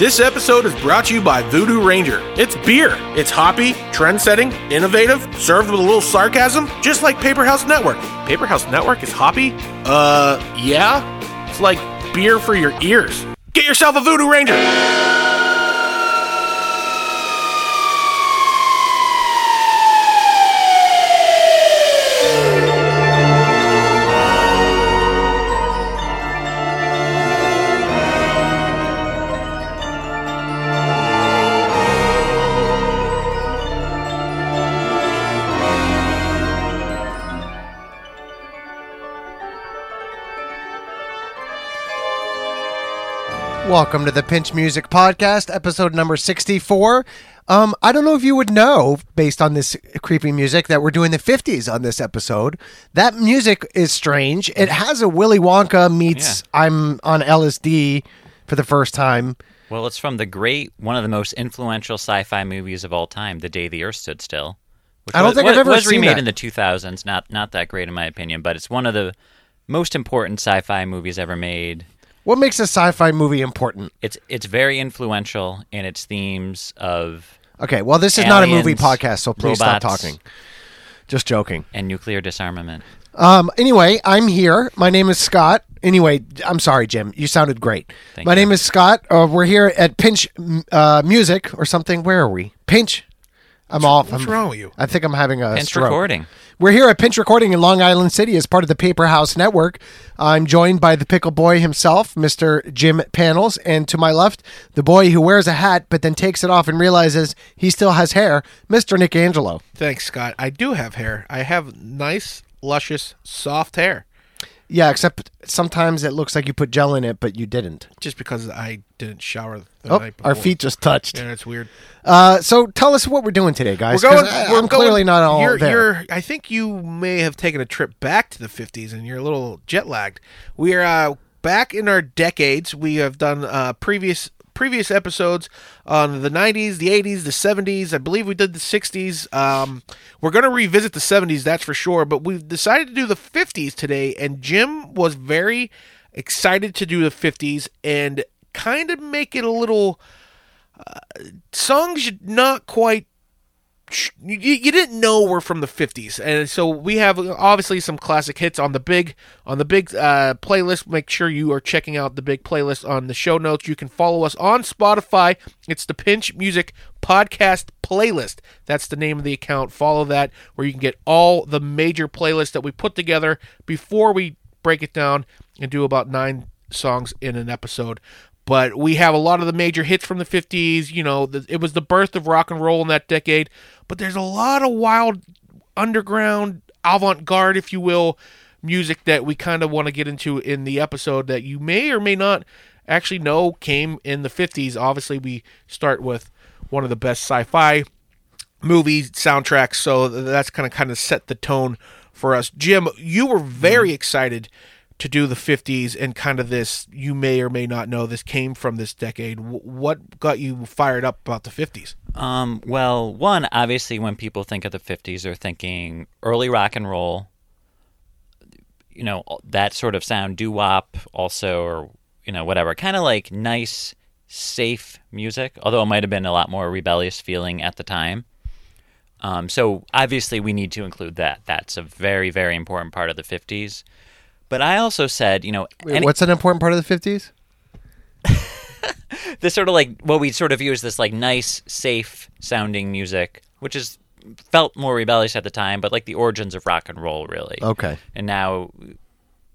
This episode is brought to you by Voodoo Ranger. It's beer. It's hoppy, trend-setting, innovative, served with a little sarcasm, just like Paperhouse Network. Paperhouse Network is hoppy? Yeah? It's like beer for your ears. Get yourself a Voodoo Ranger! Welcome to the Pinch Music Podcast, episode number 64. I don't know if you would know, based on this creepy music, that we're doing the 50s on this episode. That music is strange. It has a Willy Wonka meets I'm on LSD for the first time. Well, it's from the great, one of the most influential sci-fi movies of all time, The Day the Earth Stood Still. Which I don't think I've ever seen that. It was remade in the 2000s. Not that great in my opinion, but it's one of the most important sci-fi movies ever made. What makes a sci-fi movie important? It's very influential in its themes of okay, well, this is aliens, not a movie podcast, so please robots, stop talking. Just joking. And nuclear disarmament. Anyway, I'm here. My name is Scott. Anyway, I'm sorry, Jim. You sounded great. My name is Scott. We're here at Pinch Music or something. Where are we? Pinch. What's wrong with you? I think I'm having a stroke. Pinch Recording. We're here at Pinch Recording in Long Island City as part of the Paperhouse Network. I'm joined by the pickle boy himself, Mr. Jim Panels, and to my left, the boy who wears a hat but then takes it off and realizes he still has hair, Mr. Nick Angelo. Thanks, Scott. I do have hair. I have nice, luscious, soft hair. Yeah, except sometimes it looks like you put gel in it, but you didn't. Just because I didn't shower the night before. Our feet just touched. Yeah, that's weird. So tell us what we're doing today, guys. I'm clearly not all there. I think you may have taken a trip back to the 50s, and you're a little jet-lagged. We are back in our decades. We have done previous episodes on the 90s, the 80s, the 70s. I believe we did the 60s. We're going to revisit the 70s, that's for sure, but we've decided to do the 50s today, and Jim was very excited to do the 50s and kind of make it a little songs not quite you didn't know were from the 50s, and so we have obviously some classic hits on the big playlist. Make sure you are checking out the big playlist on the show notes. You can follow us on Spotify. It's the Pinch Music Podcast playlist. That's the name of the account. Follow that, where you can get all the major playlists that we put together before we break it down and do about 9 songs in an episode. But we have a lot of the major hits from the 50s. You know, it was the birth of rock and roll in that decade. But there's a lot of wild underground, avant-garde, if you will, music that we kind of want to get into in the episode that you may or may not actually know came in the 50s. Obviously, we start with one of the best sci-fi movie soundtracks, so that's kind of set the tone for us. Jim, you were very excited to do the 50s and kind of this, you may or may not know, this came from this decade. What got you fired up about the 50s? Well, one, obviously when people think of the 50s, they're thinking early rock and roll, you know, that sort of sound, doo-wop also, or, you know, whatever. Kind of like nice, safe music, although it might have been a lot more rebellious feeling at the time. So obviously we need to include that. That's a very, very important part of the 50s. But I also said, you know... Wait, what's an important part of the 50s? This sort of like, what we sort of view as this like nice, safe-sounding music, which is felt more rebellious at the time, but like the origins of rock and roll, really. Okay. And now,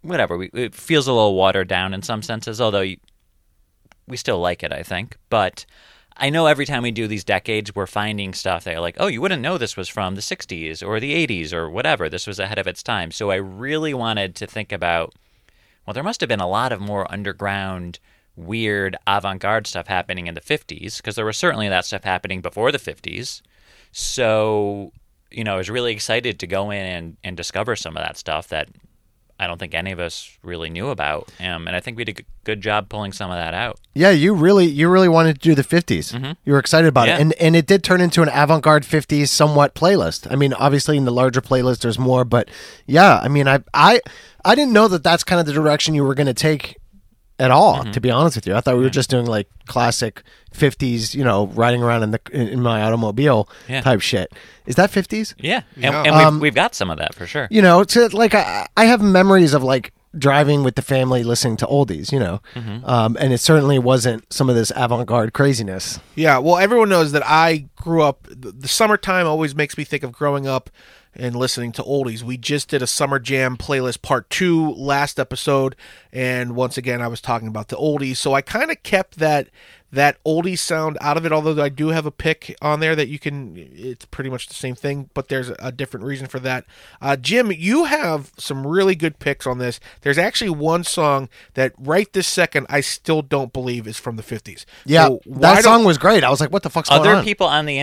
whatever, it feels a little watered down in some senses, although we still like it, I think. But I know every time we do these decades, we're finding stuff that are like, oh, you wouldn't know this was from the 60s or the 80s or whatever. This was ahead of its time. So I really wanted to think about, well, there must have been a lot of more underground, weird, avant-garde stuff happening in the 50s, because there was certainly that stuff happening before the 50s. So, you know, I was really excited to go in and discover some of that stuff that I don't think any of us really knew about, and I think we did a good job pulling some of that out. Yeah, you really wanted to do the 50s. Mm-hmm. You were excited about it, and it did turn into an avant-garde 50s somewhat playlist. I mean, obviously in the larger playlist there's more, but yeah, I mean, I didn't know that that's kind of the direction you were going to take at all, to be honest with you. I thought we were just doing like classic 50s, you know, riding around in my automobile type shit. Is that 50s? Yeah. And we've got some of that for sure. You know, to like I have memories of like driving with the family listening to oldies, you know. And it certainly wasn't some of this avant-garde craziness. Yeah, well, everyone knows that I grew up, the summertime always makes me think of growing up and listening to oldies. We just did a Summer Jam playlist part 2 last episode, and once again I was talking about the oldies, so I kind of kept that oldie sound out of it, although I do have a pick on there that you can, it's pretty much the same thing, but there's a different reason for that. Jim, you have some really good picks on this. There's actually one song that right this second I still don't believe is from the 50s. Yeah, so that song was great. I was like, what the fuck's going on? Other people on the,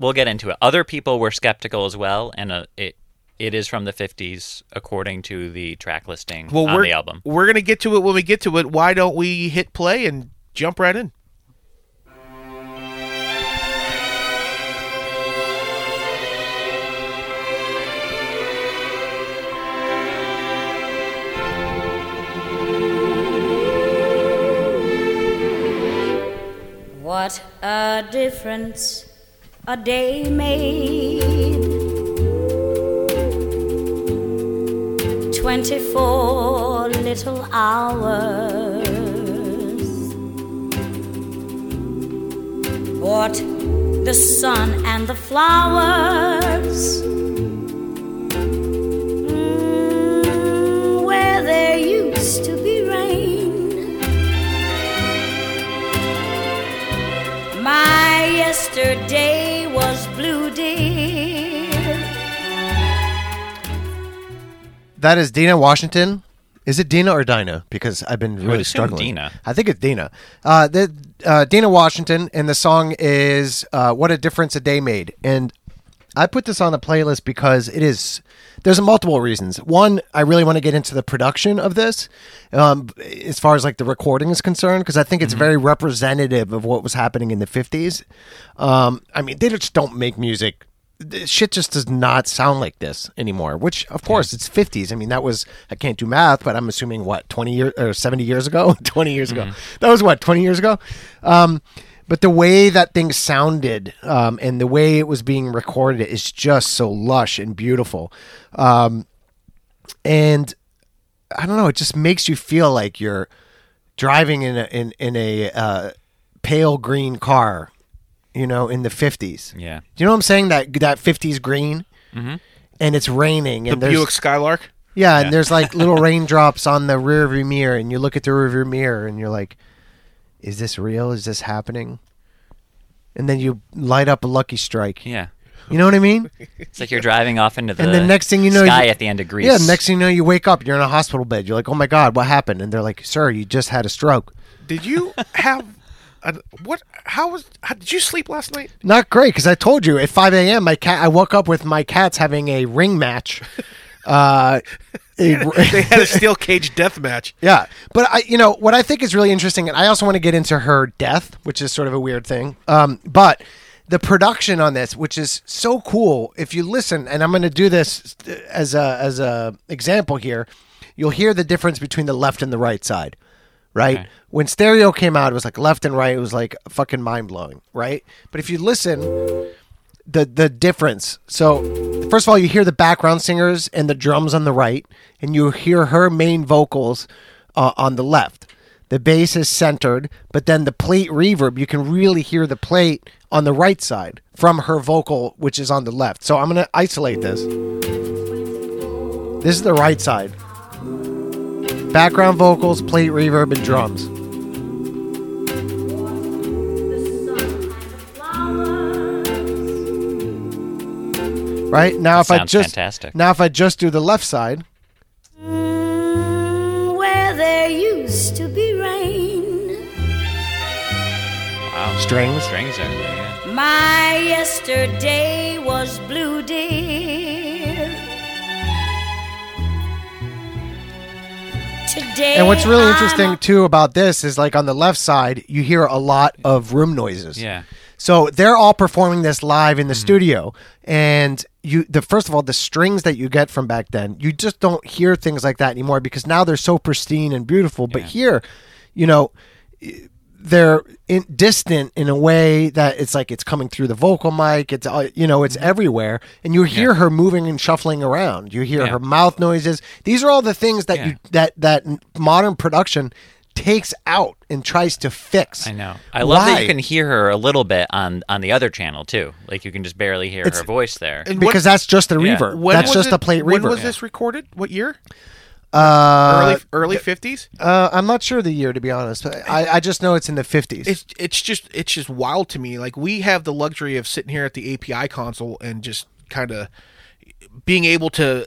we'll get into it. Other people were skeptical as well, and it is from the 50s, according to the track listing on the album. We're going to get to it when we get to it. Why don't we hit play and jump right in? What a difference a day made. 24 little hours. What the sun and the flowers, where there used to be rain. My yesterday was blue, dear. That is Dinah Washington. Is it Dinah or Dinah? Because I've been really struggling. Dinah. I think it's Dinah. Dinah Washington, and the song is What a Difference a Day Made. And I put this on the playlist because it is... There's multiple reasons. One, I really want to get into the production of this as far as like the recording is concerned, because I think it's very representative of what was happening in the 50s. I mean, they just don't make music. This shit just does not sound like this anymore, which, of course, it's 50s. I mean, that was, I can't do math, but I'm assuming, 20 years or 70 years ago? 20 years ago. That was 20 years ago? But the way that thing sounded and the way it was being recorded is just so lush and beautiful. And I don't know, it just makes you feel like you're driving in a pale green car, you know, in the 50s. Yeah. Do you know what I'm saying? That 50s green and it's raining. And the Buick Skylark? Yeah, and there's like little raindrops on the rearview mirror, and you look at the rearview mirror and you're like, is this real? Is this happening? And then you light up a Lucky Strike. Yeah. You know what I mean? It's like you're driving off into the, and the next thing you know, sky at the end of Greece. Yeah, next thing you know, you wake up. You're in a hospital bed. You're like, oh, my God, what happened? And they're like, sir, you just had a stroke. Did you have... How did you sleep last night? Not great, because I told you, at 5 a.m., I woke up with my cats having a ring match. They had a steel cage death match. Yeah. But what I think is really interesting, and I also want to get into her death, which is sort of a weird thing. But the production on this, which is so cool, if you listen, and I'm going to do this as a example here, you'll hear the difference between the left and the right side, right? Okay. When stereo came out, it was like left and right. It was like fucking mind blowing, right? But if you listen... The difference. So, first of all, you hear the background singers and the drums on the right, and you hear her main vocals on the left. The bass is centered, but then the plate reverb, you can really hear the plate on the right side from her vocal, which is on the left. So I'm going to isolate this. This is the right side. Background vocals, plate reverb, and drums. Right now, if I just do the left side, where there used to be rain. Wow, strings are there. Yeah. My yesterday was blue, dear. Today. And what's really interesting too about this is, like, on the left side, you hear a lot of room noises. Yeah. So they're all performing this live in the studio, and first of all, the strings that you get from back then, you just don't hear things like that anymore, because now they're so pristine and beautiful. But here, you know, they're distant in a way that it's like it's coming through the vocal mic. It's, you know, it's everywhere. And you hear her moving and shuffling around. You hear her mouth noises. These are all the things that you that modern production takes out and tries to fix. I know. I love that you can hear her a little bit on the other channel too. Like you can just barely hear her voice there. And because that's just the reverb. When that's just the plate reverb. When was this recorded? What year? Early 50s? I'm not sure the year, to be honest. I just know it's in the 50s. It's just wild to me. Like, we have the luxury of sitting here at the API console and just kind of being able to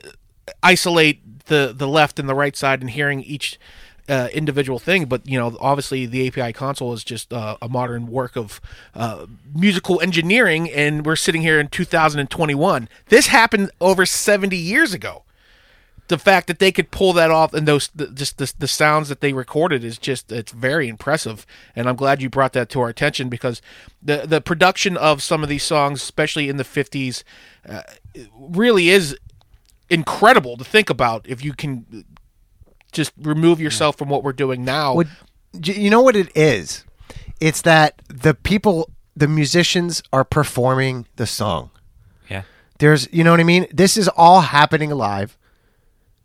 isolate the left and the right side and hearing each individual thing. But, you know, obviously the API console is just a modern work of musical engineering, and we're sitting here in 2021. This happened over 70 years ago. The fact that they could pull that off and those the sounds that they recorded is just, it's very impressive. And I'm glad you brought that to our attention, because the production of some of these songs, especially in the 50s, really is incredible to think about if you can just remove yourself from what we're doing now. You know what it is? It's that the musicians are performing the song. Yeah. There's, you know what I mean? This is all happening live.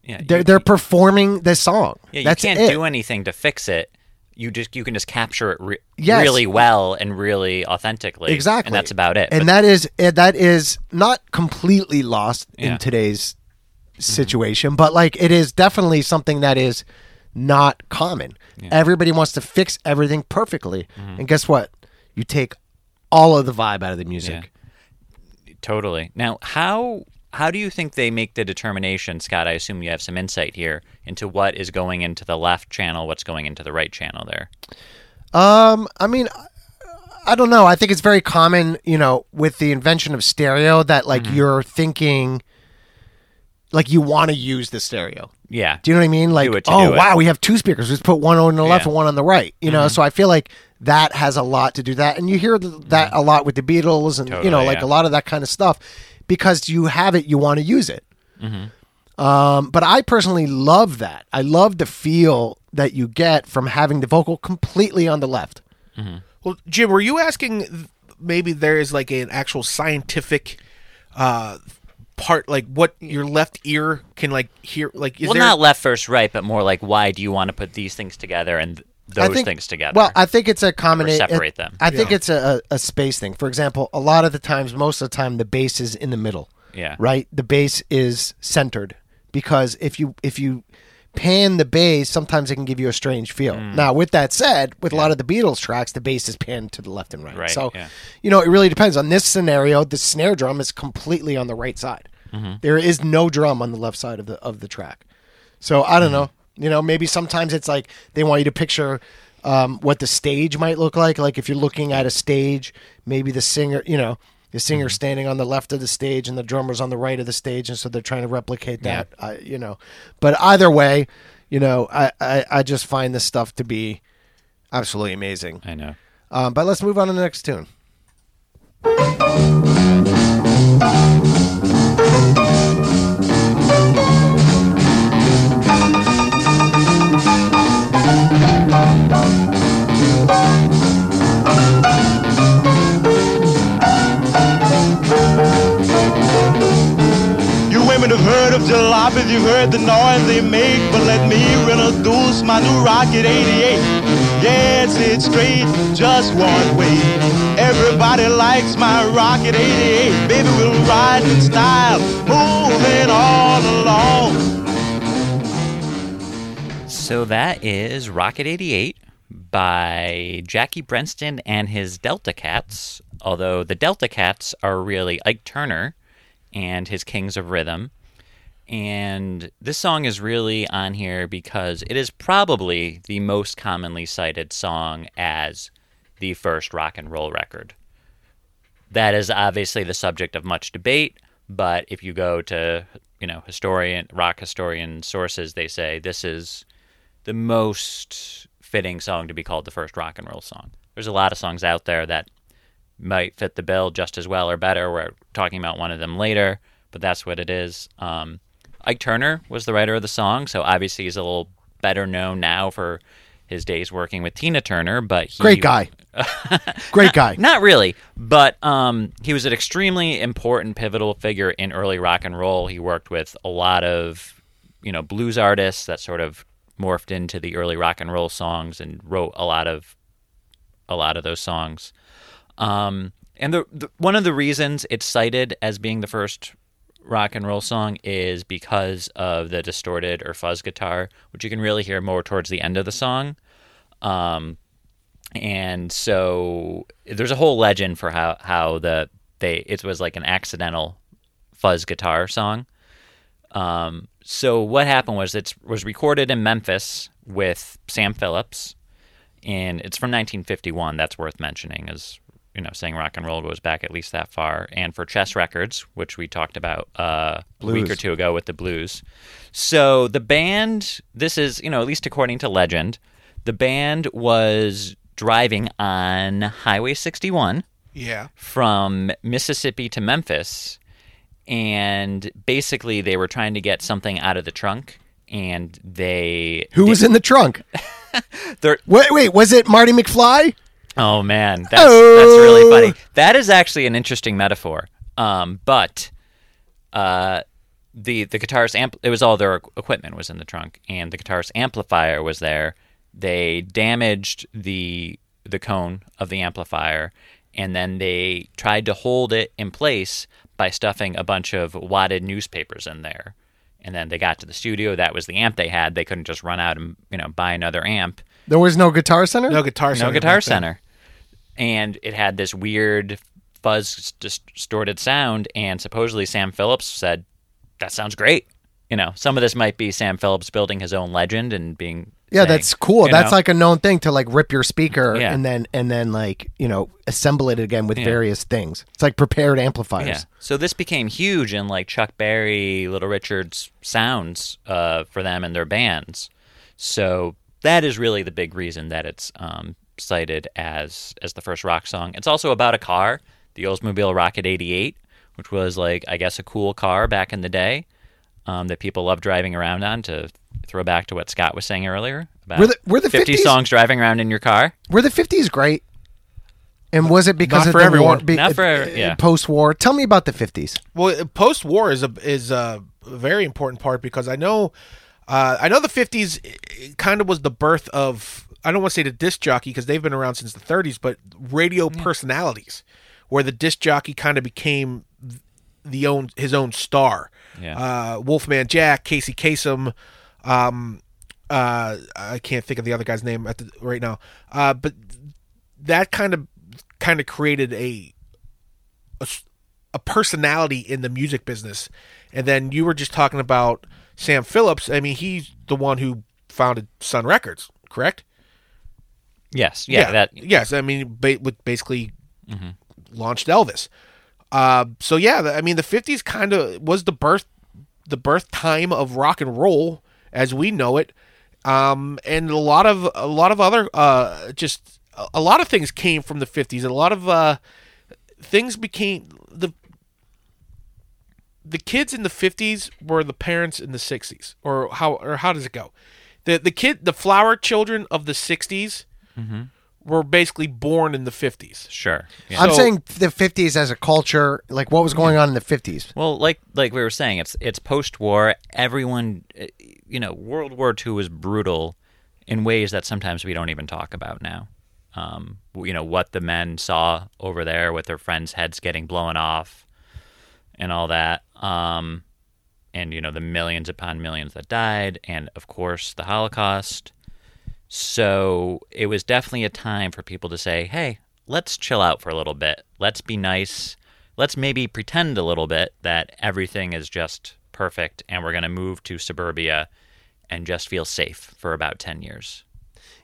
Yeah, they're performing this song. Yeah, you can't do anything to fix it. You can just capture it really well and really authentically. Exactly, and that's about it. And that is not completely lost in today's situation, but like it is definitely something that is not common. Yeah. Everybody wants to fix everything perfectly, and guess what? You take all of the vibe out of the music. Yeah. Totally. Now, How do you think they make the determination, Scott? I assume you have some insight here into what is going into the left channel, what's going into the right channel there. I mean, I don't know. I think it's very common, you know, with the invention of stereo that like you're thinking, like you want to use the stereo. Yeah. Do you know what I mean? Like, oh, wow, we have two speakers. Let's put one on the left and one on the right. You know, so I feel like that has a lot to do that. And you hear that a lot with the Beatles and, you know, like a lot of that kind of stuff. Because you have it, you want to use it. Mm-hmm. But I personally love that. I love the feel that you get from having the vocal completely on the left. Mm-hmm. Well, Jim, were you asking maybe there is like an actual scientific part, like what your left ear can like hear? Like, not left first, right, but more like why do you want to put these things together and those things together? Well, I think it's a combination. Separate them. I think it's a space thing. For example, a lot of the times, most of the time, the bass is in the middle. Yeah. Right. The bass is centered because if you pan the bass, sometimes it can give you a strange feel. Now, with that said, with a lot of the Beatles tracks, the bass is panned to the left and right. So, you know, it really depends. On this scenario, the snare drum is completely on the right side. Mm-hmm. There is no drum on the left side of the track. So I don't know. You know, maybe sometimes it's like they want you to picture what the stage might look like. Like if you're looking at a stage, maybe the singer standing on the left of the stage and the drummer's on the right of the stage. And so they're trying to replicate that, you know. But either way, you know, I just find this stuff to be absolutely amazing. I know. But let's move on to the next tune. You've heard of jalopies, you've heard the noise they make, but let me introduce my new Rocket 88. Yes, it's straight, just one way. Everybody likes my Rocket 88. Baby, we'll ride in style, moving all along. So that is Rocket 88 by Jackie Brenston and his Delta Cats, although the Delta Cats are really Ike Turner and his Kings of Rhythm. And this song is really on here because it is probably the most commonly cited song as the first rock and roll record. That is obviously the subject of much debate, but if you go to, you know, rock historian sources, they say this is the most fitting song to be called the first rock and roll song. There's a lot of songs out there that might fit the bill just as well or better. We're talking about one of them later, but that's what it is. Ike Turner was the writer of the song, so obviously he's a little better known now for his days working with Tina Turner, but he... Great guy. Not really, but he was an extremely important, pivotal figure in early rock and roll. He worked with a lot of, you know, blues artists that sort of morphed into the early rock and roll songs and wrote a lot of those songs. And the one of the reasons it's cited as being the first rock and roll song is because of the distorted or fuzz guitar, which you can really hear more towards the end of the song. And so there's a whole legend for how it was like an accidental fuzz guitar song. So what happened was it was recorded in Memphis with Sam Phillips, and it's from 1951. That's worth mentioning, as you know, saying rock and roll goes back at least that far. And for Chess Records, which we talked about a week or two ago with the blues. So the band, this is, you know, at least according to legend, the band was driving on Highway 61 from Mississippi to Memphis, and basically they were trying to get something out of the trunk, and they... Who was in the trunk? wait, was it Marty McFly? Oh, man, that's really funny. That is actually an interesting metaphor, but the guitarist... It was all their equipment was in the trunk, and the guitarist amplifier was there. They damaged the cone of the amplifier, and then they tried to hold it in place by stuffing a bunch of wadded newspapers in there. And then they got to the studio. That was the amp they had. They couldn't just run out and, you know, buy another amp. There was no Guitar Center? No Guitar Center. And it had this weird fuzz distorted sound, and supposedly Sam Phillips said, "That sounds great." You know, some of this might be Sam Phillips building his own legend and being... Yeah, saying, that's cool. That's like a known thing to like rip your speaker and then like, you know, assemble it again with various things. It's like prepared amplifiers. Yeah. So this became huge in like Chuck Berry, Little Richard's sounds for them and their bands. So that is really the big reason that it's cited as the first rock song. It's also about a car, the Oldsmobile Rocket 88, which was like, I guess, a cool car back in the day that people loved driving around on to... Throw back to what Scott was saying earlier about were the 50 songs driving around in your car. Were the 50s great? And was it because of the war? Not for, yeah. Post-war. Tell me about the 50s. Well, post-war is a very important part, because I know the 50s kind of was the birth of, I don't want to say the disc jockey because they've been around since the 30s, but radio personalities, where the disc jockey kind of became his own star. Yeah. Wolfman Jack, Casey Kasem. I can't think of the other guy's name right now. But that kind of created a personality in the music business. And then you were just talking about Sam Phillips. I mean, he's the one who founded Sun Records, correct? Yes. Yeah. Yes. I mean, basically launched Elvis. So yeah, I mean, the 50s kind of was the birth time of rock and roll as we know it, and a lot of other just a lot of things came from the 50s, and a lot of things became the kids in the 50s were the parents in the 60s, or how does it go? The flower children of the 60s were basically born in the 50s. Sure. Yeah. I'm saying the 50s as a culture, like what was going on in the 50s? Well, like we were saying, it's post-war. Everyone, you know, World War II was brutal in ways that sometimes we don't even talk about now. You know, what the men saw over there with their friends' heads getting blown off and all that. And, you know, the millions upon millions that died, and, of course, the Holocaust. So it was definitely a time for people to say, hey, let's chill out for a little bit. Let's be nice. Let's maybe pretend a little bit that everything is just perfect and we're going to move to suburbia and just feel safe for about 10 years.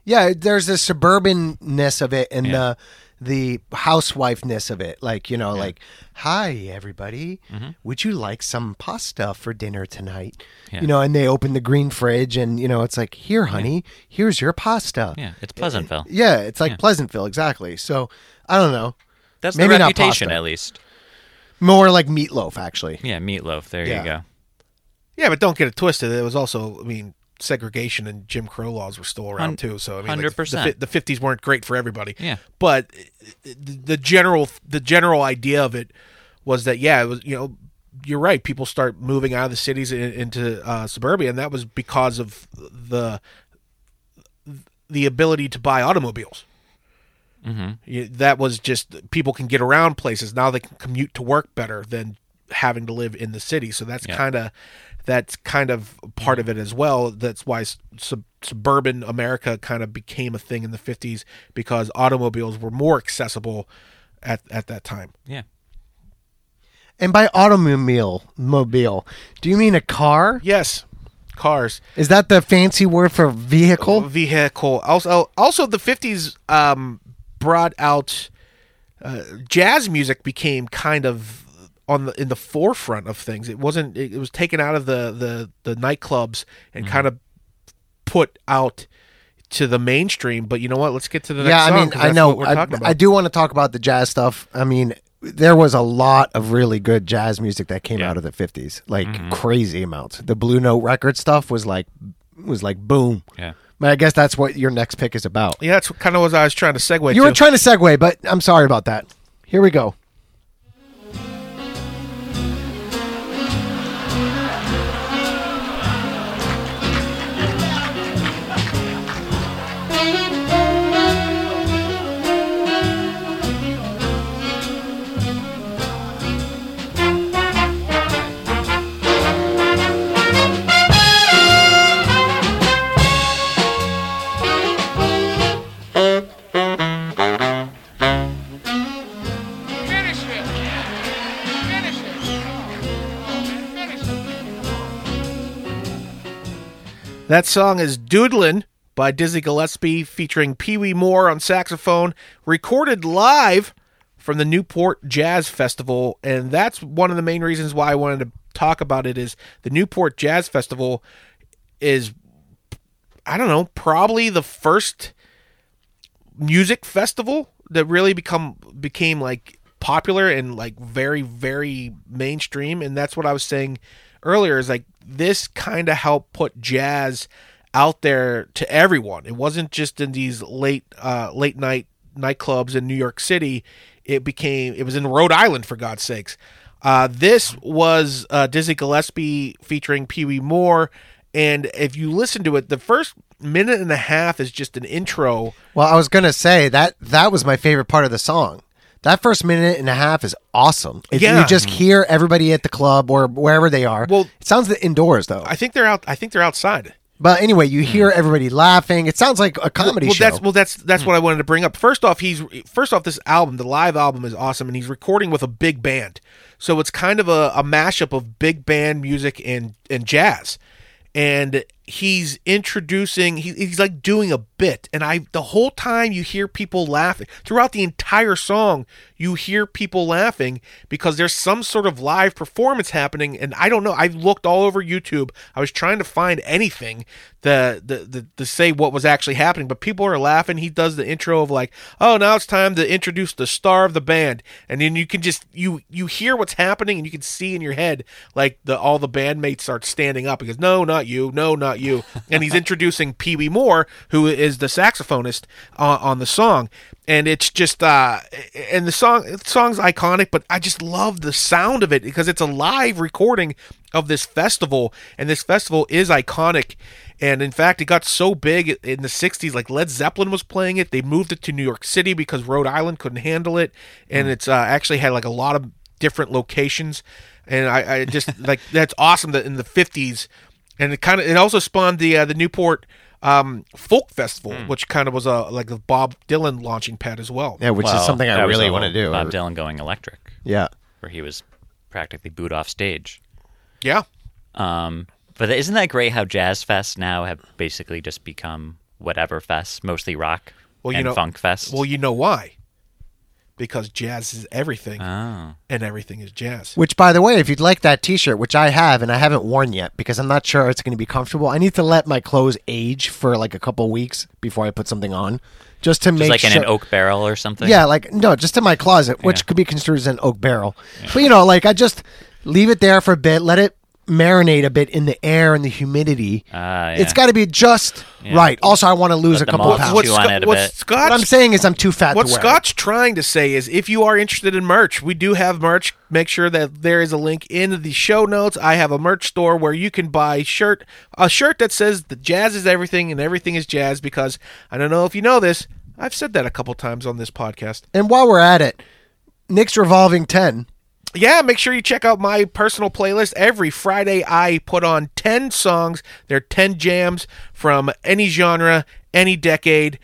Yeah, there's the suburbanness of it and the housewifeness of it. Like, you know, like, hi, everybody. Would you like some pasta for dinner tonight? Yeah. You know, and they open the green fridge and, you know, it's like, here, honey, here's your pasta. Yeah, it's Pleasantville. It's like Pleasantville, exactly. So, I don't know. That's maybe the reputation, at least. More like meatloaf, actually. Yeah, meatloaf. There you go. Yeah, but don't get it twisted. It was also, I mean, segregation and Jim Crow laws were still around too. So I mean, 100%. Like the 50s weren't great for everybody. Yeah. But the general idea of it was that, yeah, it was, you know, you're right. People start moving out of the cities into suburbia, and that was because of the ability to buy automobiles. Mm-hmm. That was just, people can get around places. Now they can commute to work better than having to live in the city. So that's kind of part of it as well. That's why suburban America kind of became a thing in the 50s, because automobiles were more accessible at that time. Yeah. And by automobile, do you mean a car? Yes. Cars. Is that the fancy word for vehicle? Vehicle. Also the 50s brought out jazz music became kind of in the forefront of things. It was taken out of the nightclubs and kind of put out to the mainstream. But you know what? Let's get to the next song. Yeah, I mean, I know. What we're talking about. I do want to talk about the jazz stuff. I mean, there was a lot of really good jazz music that came out of the 50s, like crazy amounts. The Blue Note record stuff was like boom. Yeah. But I guess that's what your next pick is about. Yeah, that's kind of what I was trying to segue to. You were trying to segue, but I'm sorry about that. Here we go. That song is Doodlin' by Dizzy Gillespie, featuring Pee Wee Moore on saxophone, recorded live from the Newport Jazz Festival. And that's one of the main reasons why I wanted to talk about it, is the Newport Jazz Festival is, I don't know, probably the first music festival that really became like popular and like very, very mainstream. And that's what I was saying earlier, is like, this kind of helped put jazz out there to everyone. It wasn't just in these late night nightclubs in New York City. It was in Rhode Island, for God's sakes. This was Dizzy Gillespie featuring Pee Wee Moore, and if you listen to it, the first minute and a half is just an intro. Well, I was gonna say that was my favorite part of the song. That first minute and a half is awesome. You just hear everybody at the club or wherever they are. Well, it sounds indoors though. I think they're outside. But anyway, you hear everybody laughing. It sounds like a comedy show. That's what I wanted to bring up. First off, this album, the live album, is awesome, and he's recording with a big band, so it's kind of a mashup of big band music and jazz. And he's introducing, he's like doing a bit. And the whole time you hear people laughing. Throughout the entire song, you hear people laughing because there's some sort of live performance happening. And I don't know, I looked all over YouTube. I was trying to find anything to say what was actually happening. But people are laughing. He does the intro of like, oh, now it's time to introduce the star of the band. And then you can just, you hear what's happening, and you can see in your head, like all the bandmates start standing up. He goes, no, not you. No, not you. And he's introducing Pee Wee Moore, who is the saxophonist on the song, and it's just and the song's iconic, but I just love the sound of it because it's a live recording of this festival, and this festival is iconic. And in fact, it got so big in the 60s, like Led Zeppelin was playing it. They moved it to New York City because Rhode Island couldn't handle it, and it's actually had like a lot of different locations. And I just like, that's awesome that in the 50s. And it also spawned the Newport Folk Festival, which kind of was like the Bob Dylan launching pad as well. Yeah, which is something I really want to do. Bob Dylan going electric. Yeah, where he was practically booed off stage. Yeah. But isn't that great how jazz fests now have basically just become whatever fests, mostly rock and funk fests? Well, you know why. Because jazz is everything, and everything is jazz. Which, by the way, if you'd like that T-shirt, which I have, and I haven't worn yet, because I'm not sure it's going to be comfortable. I need to let my clothes age for like a couple weeks before I put something on, just to make sure. Like in an oak barrel or something? Yeah, just in my closet, which could be construed as an oak barrel. Yeah. But, I just leave it there for a bit, let it marinate a bit in the air and the humidity. It's got to be just right. Also, I want to lose a couple of pounds. What I'm saying is I'm too fat to wear. What Scott's trying to say is if you are interested in merch, we do have merch. Make sure that there is a link in the show notes. I have a merch store where you can buy a shirt that says the jazz is everything and everything is jazz, because I don't know if you know this, I've said that a couple times on this podcast. And while we're at it, Nick's Revolving 10. Yeah, make sure you check out my personal playlist. Every Friday, I put on 10 songs. They're 10 jams from any genre, any decade,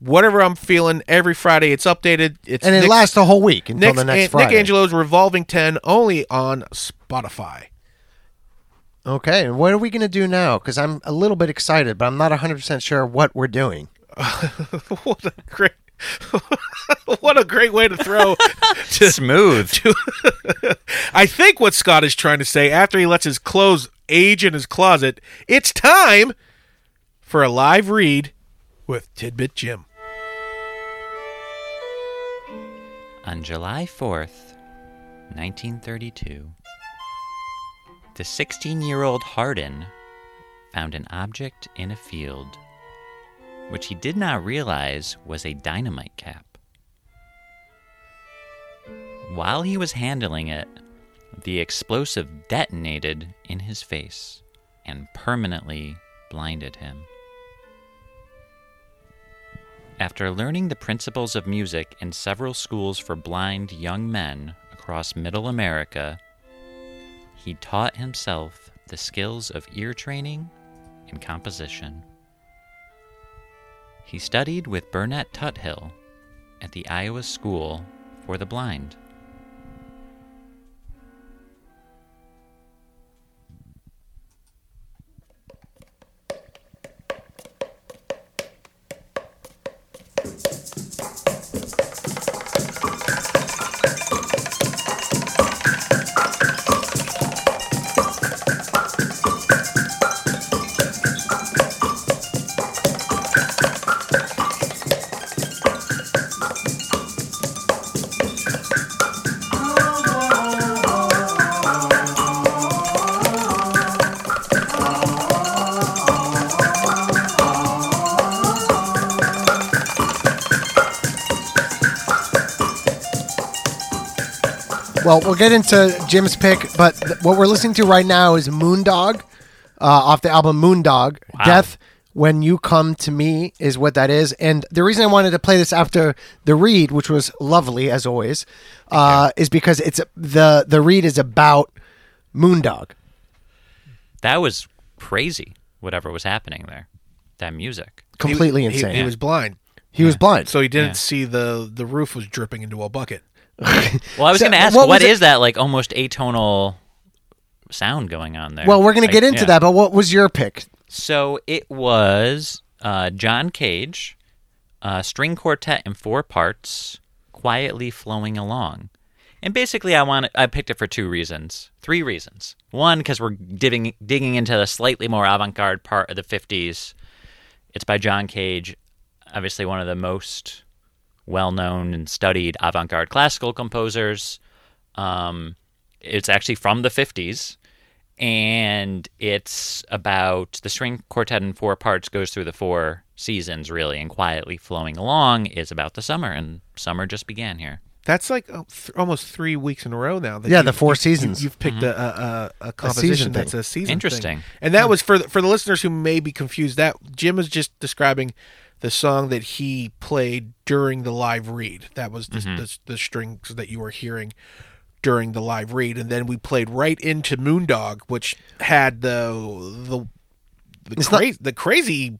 whatever I'm feeling. Every Friday, it's updated. It lasts a whole week until the next Friday. Nick Angelo's Revolving 10, only on Spotify. Okay, and what are we going to do now? Because I'm a little bit excited, but I'm not 100% sure what we're doing. What a great way to throw. Smooth. I think what Scott is trying to say, after he lets his clothes age in his closet, it's time for a live read with Tidbit Jim. On July 4th, 1932, the 16-year-old Hardin found an object in a field which he did not realize was a dynamite cap. While he was handling it, the explosive detonated in his face and permanently blinded him. After learning the principles of music in several schools for blind young men across Middle America, he taught himself the skills of ear training and composition. He studied with Burnett Tuthill at the Iowa School for the Blind. Well, we'll get into Jim's pick, but what we're listening to right now is Moondog, off the album Moondog. Wow. Death When You Come to Me is what that is. And the reason I wanted to play this after the read, which was lovely as always, is because it's the read is about Moondog. That was crazy, whatever was happening there. That music. Completely insane. He was blind. He was blind. So he didn't see the roof was dripping into a bucket. Well, I was going to ask, what is that like almost atonal sound going on there? Well, we're going to get into that, but what was your pick? So it was John Cage, String Quartet in Four Parts, Quietly Flowing Along. And basically, I picked it for three reasons. One, because we're digging into the slightly more avant-garde part of the 50s. It's by John Cage, obviously one of the most well-known and studied avant-garde classical composers. It's actually from the 50s, and it's about the String Quartet in Four Parts goes through the four seasons, really, and Quietly Flowing Along is about the summer, and summer just began here. That's like almost 3 weeks in a row now. That the four seasons. You've picked a composition that's a season thing. Interesting. And that was, for the listeners who may be confused, that Jim is just describing the song that he played during the live read. That was the strings that you were hearing during the live read, and then we played right into Moondog, which had the crazy.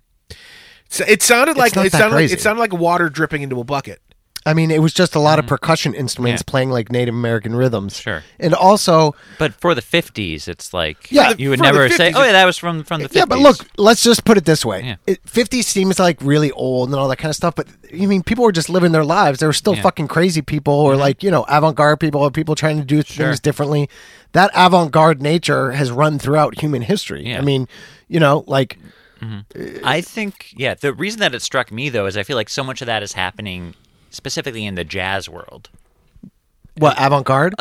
It sounded like water dripping into a bucket. I mean, it was just a lot of percussion instruments playing like Native American rhythms. Sure, and also, but for the 50s, it's like you would never say, "Oh, yeah, that was from the 50s." Yeah, but look, let's just put it this way: 50s seems like really old and all that kind of stuff. But I mean, people were just living their lives. There were still fucking crazy people, or like avant-garde people, or people trying to do things differently. That avant-garde nature has run throughout human history. Yeah. I mean, like. Mm-hmm. I think the reason that it struck me though is I feel like so much of that is happening specifically in the jazz world. What, avant-garde?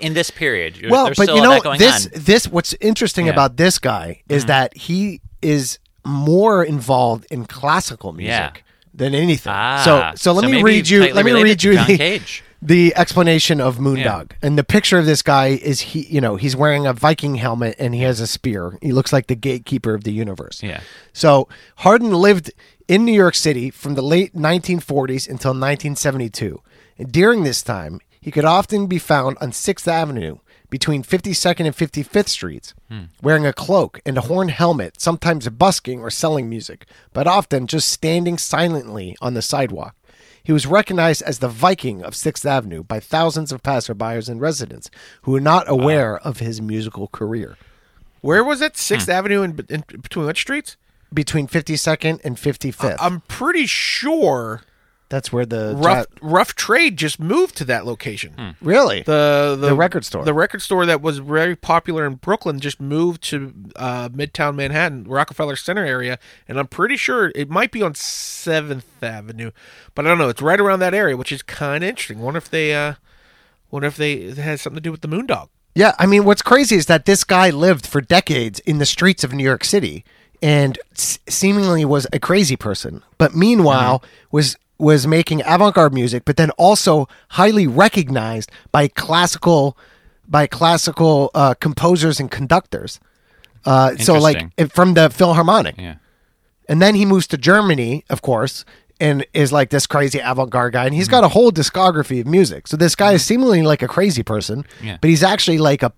In this period. Well, there's but still, you know, going this on. This what's interesting about this guy is that he is more involved in classical music than anything. So let me read you John Cage. The explanation of Moondog. And the picture of this guy is he's wearing a Viking helmet and he has a spear. He looks like the gatekeeper of the universe. Yeah. So Hardin lived in New York City from the late 1940s until 1972. And during this time, he could often be found on 6th Avenue between 52nd and 55th Streets, wearing a cloak and a horn helmet, sometimes busking or selling music, but often just standing silently on the sidewalk. He was recognized as the Viking of 6th Avenue by thousands of passerbyers and residents who were not aware of his musical career. Where was it? 6th Avenue and between what streets? Between 52nd and 55th. I'm pretty sure that's where the Rough Trade just moved to that location. Really? The record store. The record store that was very popular in Brooklyn just moved to Midtown Manhattan, Rockefeller Center area, and I'm pretty sure it might be on 7th Avenue, but I don't know. It's right around that area, which is kind of interesting. Wonder if they it has something to do with the Moondog. Yeah, I mean, what's crazy is that this guy lived for decades in the streets of New York City and seemingly was a crazy person, but meanwhile was making avant-garde music, but then also highly recognized by classical composers and conductors. So like from the Philharmonic. Yeah. And then he moves to Germany, of course, and is like this crazy avant-garde guy. And he's got a whole discography of music. So this guy is seemingly like a crazy person, but he's actually like a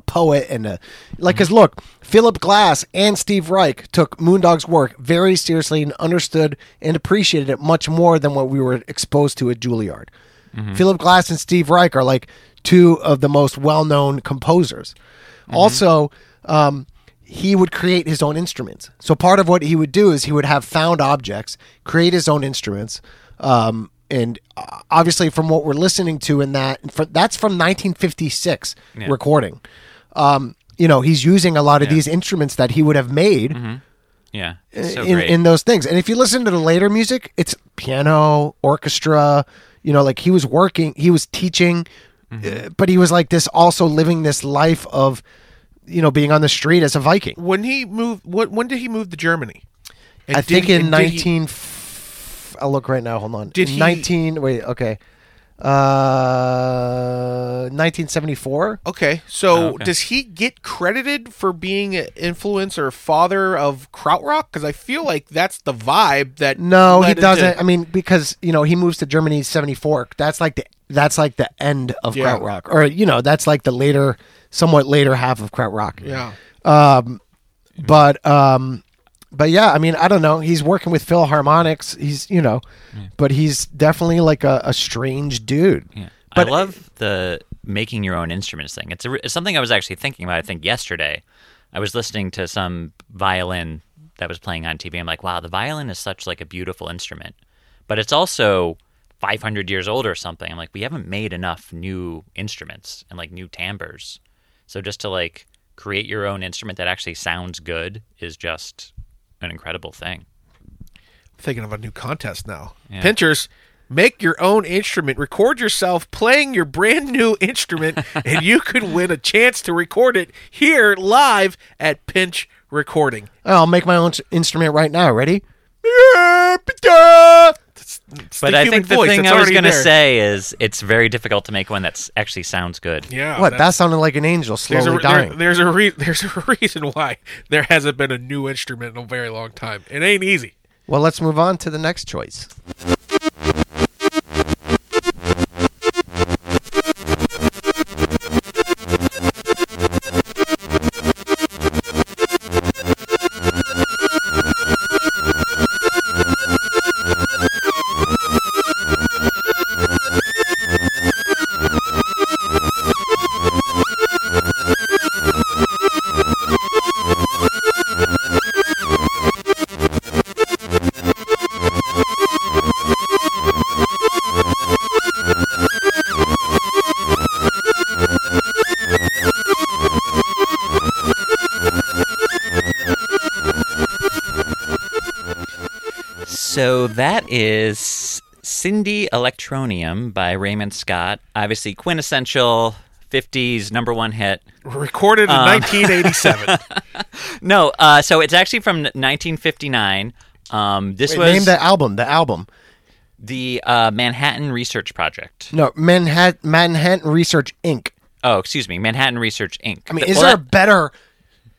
poet and a, like, cause look, Philip Glass and Steve Reich took Moondog's work very seriously and understood and appreciated it much more than what we were exposed to at Juilliard. Philip Glass and Steve Reich are like two of the most well-known composers. Also, he would create his own instruments. So part of what he would do is he would have found objects, create his own instruments. And obviously from what we're listening to in that's from 1956 recording. He's using a lot of these instruments that he would have made in those things. And if you listen to the later music, it's piano, orchestra, like he was working, he was teaching, but he was like this, also living this life of, being on the street as a Viking. When did he move to Germany? And I think in 19... I'll look right now. Hold on. 1974. Okay. So does he get credited for being an influencer, father of krautrock? Because I feel like that's the vibe that... No, he doesn't. Because, he moves to Germany in 1974. That's like the end of krautrock. Or, that's like the later... somewhat later half of krautrock. Yeah. I don't know. He's working with Philharmonics. He's, but he's definitely like a strange dude. Yeah. But I love the making your own instruments thing. It's something I was actually thinking about. I think yesterday I was listening to some violin that was playing on TV. I'm like, wow, the violin is such like a beautiful instrument, but it's also 500 years old or something. I'm like, we haven't made enough new instruments and like new timbres. So just to like create your own instrument that actually sounds good is just an incredible thing. I'm thinking of a new contest now. Yeah. Pinchers, make your own instrument. Record yourself playing your brand new instrument, and you could win a chance to record it here live at Pinch Recording. I'll make my own instrument right now. Ready? But I think the thing I was going to say is it's very difficult to make one that actually sounds good. Yeah, that sounded like an angel slowly dying. There's a reason why there hasn't been a new instrument in a very long time. It ain't easy. Well, let's move on to the next choice. Cindy Electronium by Raymond Scott, obviously quintessential 50s number one hit. Recorded in 1987. So it's actually from 1959. Name the album. The Manhattan Research Project. No, Manhattan Research Inc. Oh, excuse me, Manhattan Research Inc. I mean, is there a better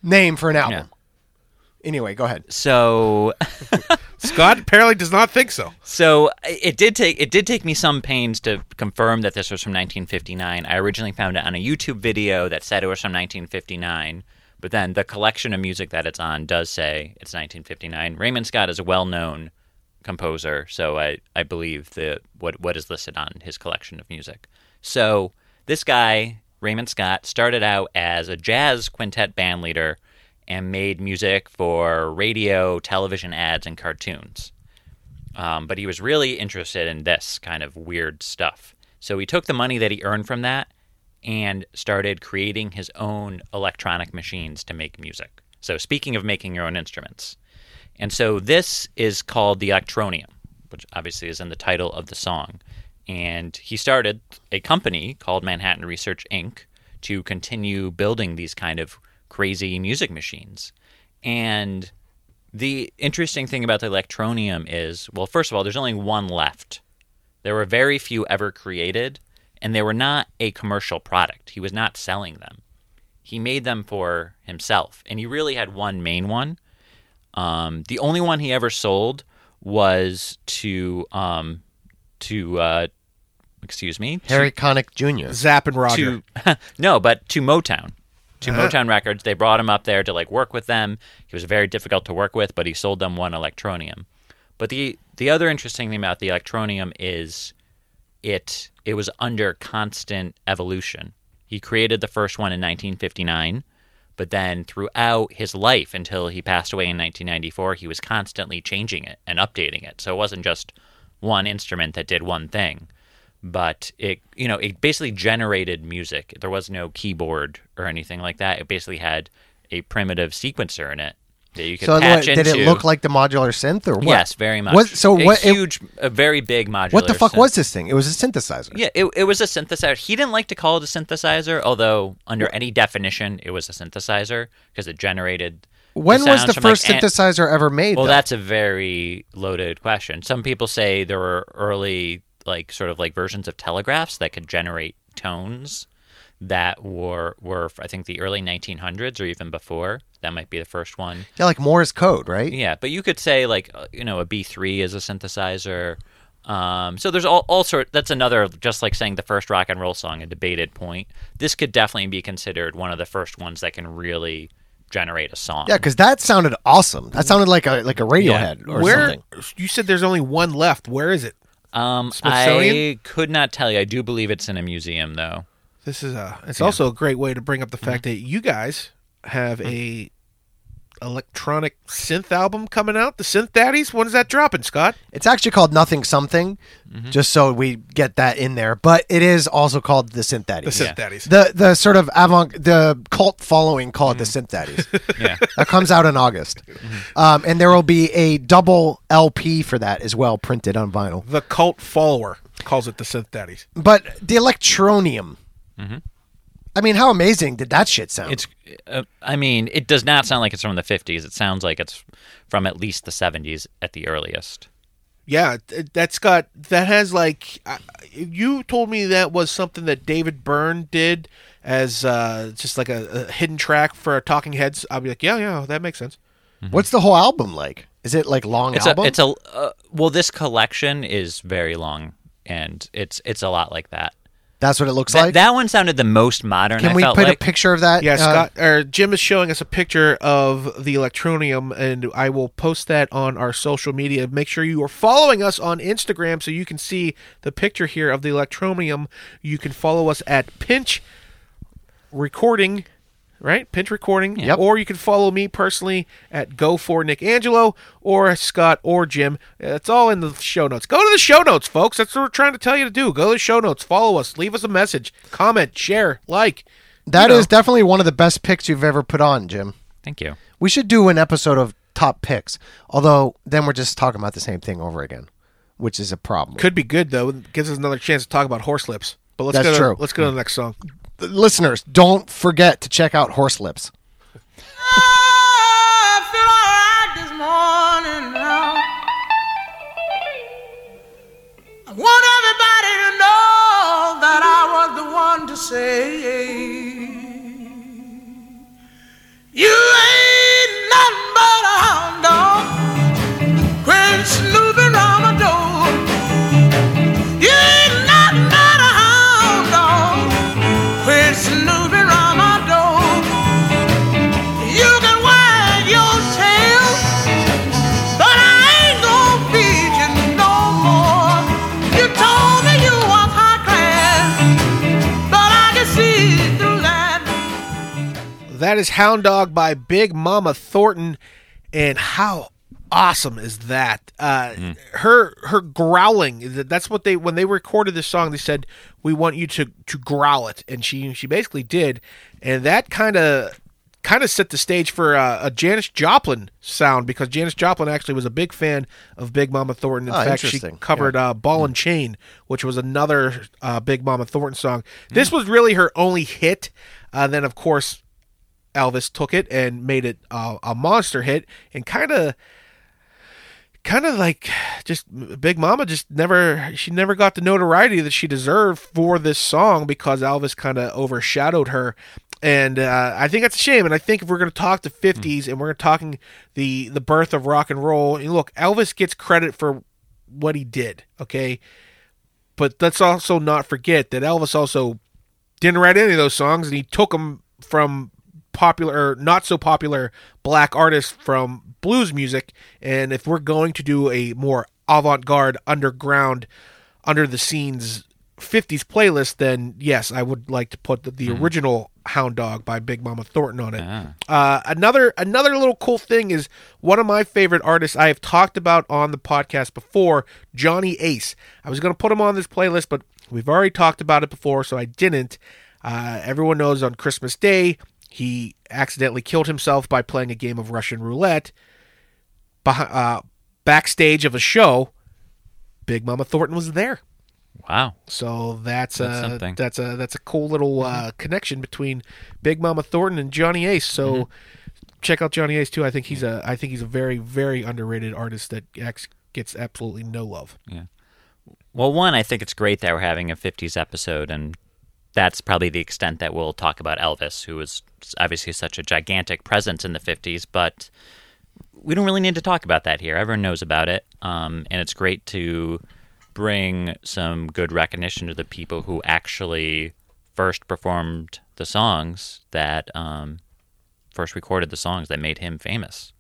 name for an album? No. Anyway, go ahead. So Scott apparently does not think so. So it did take me some pains to confirm that this was from 1959. I originally found it on a YouTube video that said it was from 1959, but then the collection of music that it's on does say it's 1959. Raymond Scott is a well-known composer, so I believe the what is listed on his collection of music. So this guy, Raymond Scott, started out as a jazz quintet bandleader and made music for radio, television ads, and cartoons. But he was really interested in this kind of weird stuff. So he took the money that he earned from that and started creating his own electronic machines to make music. So speaking of making your own instruments. And so this is called the Electronium, which obviously is in the title of the song. And he started a company called Manhattan Research Inc. to continue building these kind of crazy music machines. And the interesting thing about the Electronium is, well, first of all, there's only one left. There were very few ever created, and they were not a commercial product. He was not selling them. He made them for himself, and he really had one main one. The only one he ever sold was Harry Connick Jr. Zapp and Roger. To Motown. To Motown Records. They brought him up there to work with them. He was very difficult to work with, but he sold them one Electronium. But the other interesting thing about the Electronium is it was under constant evolution. He created the first one in 1959, but then throughout his life until he passed away in 1994, he was constantly changing it and updating it. So it wasn't just one instrument that did one thing. But it basically generated music. There was no keyboard or anything like that. It basically had a primitive sequencer in it that you could patch into. Did it look like the modular synth or what? Yes, very much. A very big modular. What the fuck synth. Was this thing? It was a synthesizer. Yeah, it was a synthesizer. He didn't like to call it a synthesizer, although under any definition, it was a synthesizer because it generated. When was the first synthesizer ever made? Well, that's a very loaded question. Some people say there were early versions of telegraphs that could generate tones that were I think the early 1900s or even before. That might be the first one. Yeah, like Morse code, right? Yeah, but you could say a B3 is a synthesizer. So there's all sorts. That's another, just like saying the first rock and roll song, a debated point. This could definitely be considered one of the first ones that can really generate a song. Yeah, because that sounded awesome. That sounded like a Radiohead something. You said there's only one left. Where is it? I could not tell you. I do believe it's in a museum, though. This is also a great way to bring up the fact that you guys have a electronic synth album coming out. The Synth Daddies. When is that dropping, Scott? It's actually called Nothing Something, just so we get that in there. But it is also called the Synth Daddies. The Synth Daddies. The sort of the cult following call it the Synth Daddies. Yeah, that comes out in August, and there will be a double LP for that as well, printed on vinyl. The cult follower calls it the Synth Daddies, but the Electronium. Mm-hmm. I mean, how amazing did that shit sound? It's, it does not sound like it's from the 50s. It sounds like it's from at least the 70s at the earliest. Yeah, you told me that was something that David Byrne did as just like a hidden track for Talking Heads. I'll be like, yeah, that makes sense. Mm-hmm. What's the whole album like? Is it long album? This collection is very long, and it's a lot like that. That's what it looks like? That one sounded the most modern. Can we put a picture of that? Yeah, Scott, or Jim is showing us a picture of the Electronium, and I will post that on our social media. Make sure you are following us on Instagram so you can see the picture here of the Electronium. You can follow us at Pinch Recording, right? Pinch Recording. Yep. Or you can follow me personally at Go for Nick Angelo or Scott or Jim. It's all in the show notes. Go to the show notes, folks. That's what we're trying to tell you to do. Go to the show notes. Follow us. Leave us a message. Comment. Share. Like. That is definitely one of the best picks you've ever put on, Jim. Thank you. We should do an episode of top picks, although then we're just talking about the same thing over again. which is a problem. Could be good, though. It gives us another chance to talk about Horse Lips. But let's go to the next song. Listeners, don't forget to check out Horse Lips. I feel all right this morning now. I want everybody to know that I was the one to say you ain't nothing but a hound dog when snooping around my door. You ain't nothing but a hound dog when snooping around my door. You can wag your tail, but I ain't gonna feed you no more. You told me you was high class, but I can see through that. That is Hound Dog by Big Mama Thornton, and how awesome is that? Her growling, that's what they, when they recorded this song, they said, we want you to growl it, and she basically did, and that kind of set the stage for a Janis Joplin sound, because Janis Joplin actually was a big fan of Big Mama Thornton. In fact, she covered Ball and Chain, which was another Big Mama Thornton song. This was really her only hit. Then, of course, Elvis took it and made it a monster hit, and kind of like just Big Mama never got the notoriety that she deserved for this song, because Elvis kind of overshadowed her. And I think that's a shame. And I think if we're going to talk the 50s and we're talking the birth of rock and roll, and look, Elvis gets credit for what he did, okay? But let's also not forget that Elvis also didn't write any of those songs, and he took them from popular or not so popular black artists from blues music. And if we're going to do a more avant-garde, underground, under the scenes 50s playlist, then yes, I would like to put the original Hound Dog by Big Mama Thornton on it. Another little cool thing is one of my favorite artists I have talked about on the podcast before, Johnny Ace. I was going to put him on this playlist, but we've already talked about it before, so I didn't. Everyone knows on Christmas Day he accidentally killed himself by playing a game of Russian roulette backstage of a show. Big Mama Thornton was there. Wow! So that's a cool little connection between Big Mama Thornton and Johnny Ace. So check out Johnny Ace too. I think he's a very, very underrated artist that gets absolutely no love. Yeah. Well, one, I think it's great that we're having a 50s episode, and that's probably the extent that we'll talk about Elvis, who was obviously such a gigantic presence in the 50s, but we don't really need to talk about that here. Everyone knows about it, and it's great to bring some good recognition to the people who actually first performed the songs that first recorded the songs that made him famous.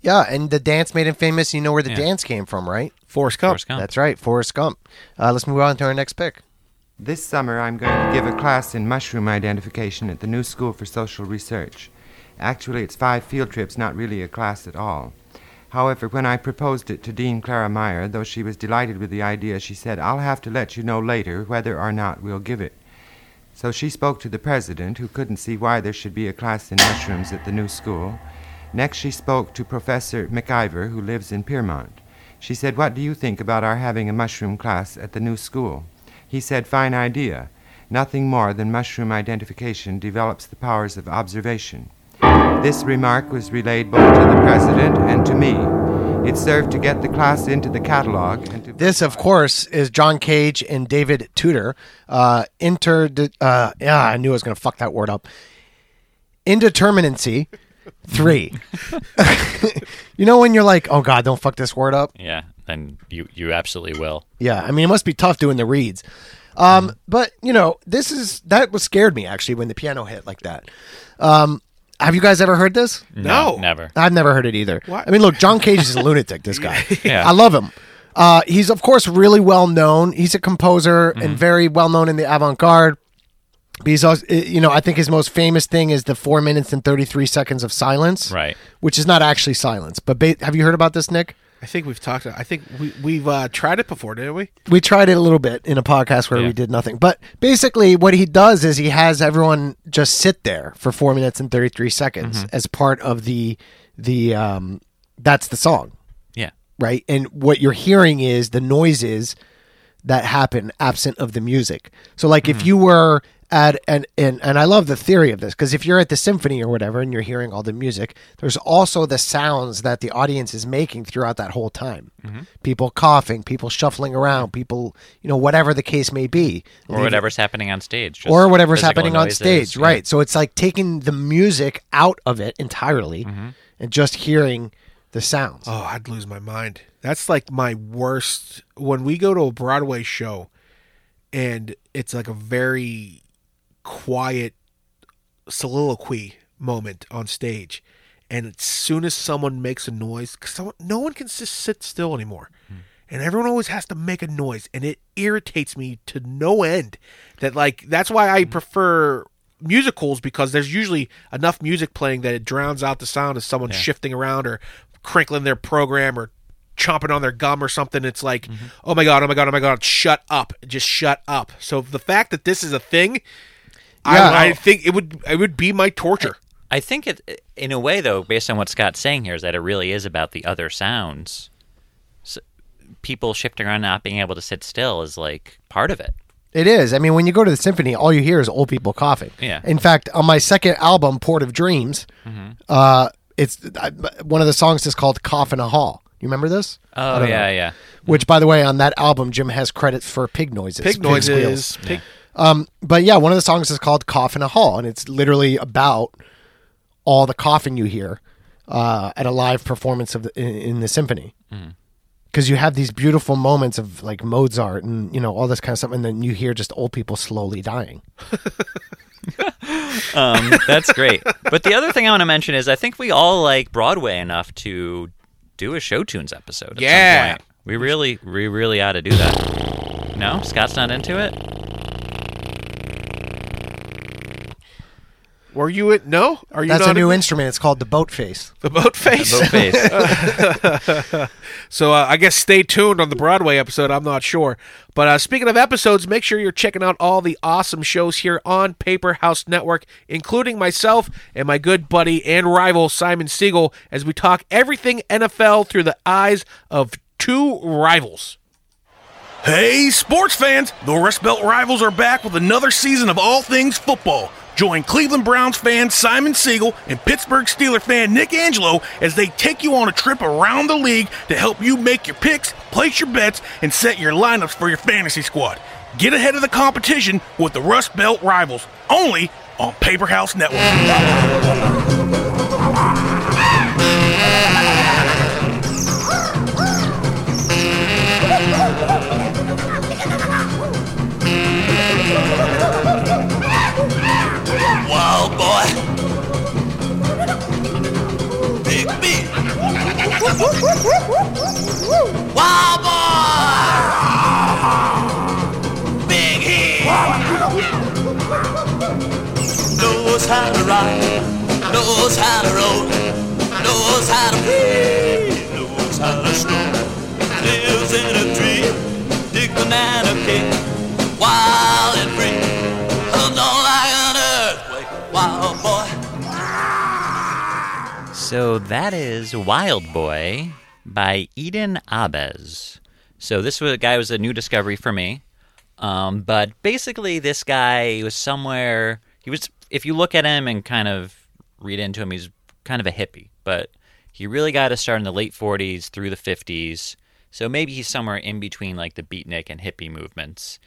Yeah, and the dance made him famous. You know where the dance came from, right? Forrest Gump. That's right, Forrest Gump. Let's move on to our next pick. This summer, I'm going to give a class in mushroom identification at the New School for Social Research. Actually, it's 5 field trips, not really a class at all. However, when I proposed it to Dean Clara Meyer, though she was delighted with the idea, she said, I'll have to let you know later whether or not we'll give it. So she spoke to the president, who couldn't see why there should be a class in mushrooms at the New School. Next, she spoke to Professor McIver, who lives in Piermont. She said, what do you think about our having a mushroom class at the New School? He said, fine idea. Nothing more than mushroom identification develops the powers of observation. This remark was relayed both to the president and to me. It served to get the class into the catalog. And this, of course, is John Cage and David Tudor. I knew I was going to fuck that word up. Indeterminacy 3. You know when you're like, oh, God, don't fuck this word up? Yeah. And you absolutely will. Yeah, I mean, it must be tough doing the reads. But, you know, that what scared me, actually, when the piano hit like that. Have you guys ever heard this? No. Never. I've never heard it either. What? I mean, look, John Cage is a lunatic, this guy. Yeah. I love him. He's, of course, really well-known. He's a composer and very well-known in the avant-garde. But he's also, you know, I think his most famous thing is the 4 minutes and 33 seconds of silence. Right. Which is not actually silence. But have you heard about this, Nick? I think we've talked about it. I think we've tried it before, didn't we? We tried it a little bit in a podcast where we did nothing. But basically what he does is he has everyone just sit there for 4 minutes and 33 seconds as part of the that's the song. Yeah. right? And what you're hearing is the noises that happen absent of the music. So like if you were at and I love the theory of this, because if you're at the symphony or whatever and you're hearing all the music, there's also the sounds that the audience is making throughout that whole time. Mm-hmm. People coughing, people shuffling around, people, you know, whatever the case may be. Or whatever's happening on stage. Just or whatever's happening noises, on stage, yeah. Right. So it's like taking the music out of it entirely and just hearing the sounds. Oh, I'd lose my mind. That's like my worst. When we go to a Broadway show and it's like a very quiet soliloquy moment on stage, and as soon as someone makes a noise, because no one can just sit still anymore. And everyone always has to make a noise, and it irritates me to no end. That like that's why I prefer musicals, because there's usually enough music playing that it drowns out the sound of someone shifting around or crinkling their program or chomping on their gum or something. It's like, oh my God, oh my God, oh my God, shut up. Just shut up. So the fact that this is a thing, I think it would be my torture. I think it, in a way though, based on what Scott's saying here, is that it really is about the other sounds. So people shifting around, not being able to sit still is like part of it. It is. I mean, when you go to the symphony, all you hear is old people coughing. Yeah. In fact, on my second album, Port of Dreams, one of the songs is called Cough in a Hall. You remember this? Oh, yeah. Which, by the way, on that album, Jim has credits for pig noises. Pig squeals. But yeah, one of the songs is called Cough in a Hall, and it's literally about all the coughing you hear at a live performance of in the symphony. Because you have these beautiful moments of like Mozart and, you know, all this kind of stuff, and then you hear just old people slowly dying. That's great. But the other thing I want to mention is I think we all like Broadway enough to do a Show Tunes episode. At some point. We really ought to do that. No, Scott's not into it. Were you it? No, are you? That's not a new instrument. It's called the boat face. The boat face. So I guess stay tuned on the Broadway episode. I'm not sure. But speaking of episodes, make sure you're checking out all the awesome shows here on Paperhouse Network, including myself and my good buddy and rival Simon Siegel, as we talk everything NFL through the eyes of two rivals. Hey, sports fans! The Rust Belt Rivals are back with another season of all things football. Join Cleveland Browns fan Simon Siegel and Pittsburgh Steelers fan Nick Angelo as they take you on a trip around the league to help you make your picks, place your bets, and set your lineups for your fantasy squad. Get ahead of the competition with the Rust Belt Rivals, only on Paperhouse Network. Wow, boy. Big beat. Wow, boy. Big head. Knows how to ride. Knows how to roll. Knows how to play. Knows how to snow. Lives in a dream. Dig the man a kick. Wild and free. So that is Wild Boy by Eden Abes. So this was a guy who was a new discovery for me. But basically this guy was somewhere, if you look at him and kind of read into him, he's kind of a hippie. But he really got a start in the late 40s through the 50s. So maybe he's somewhere in between like the beatnik and hippie movements.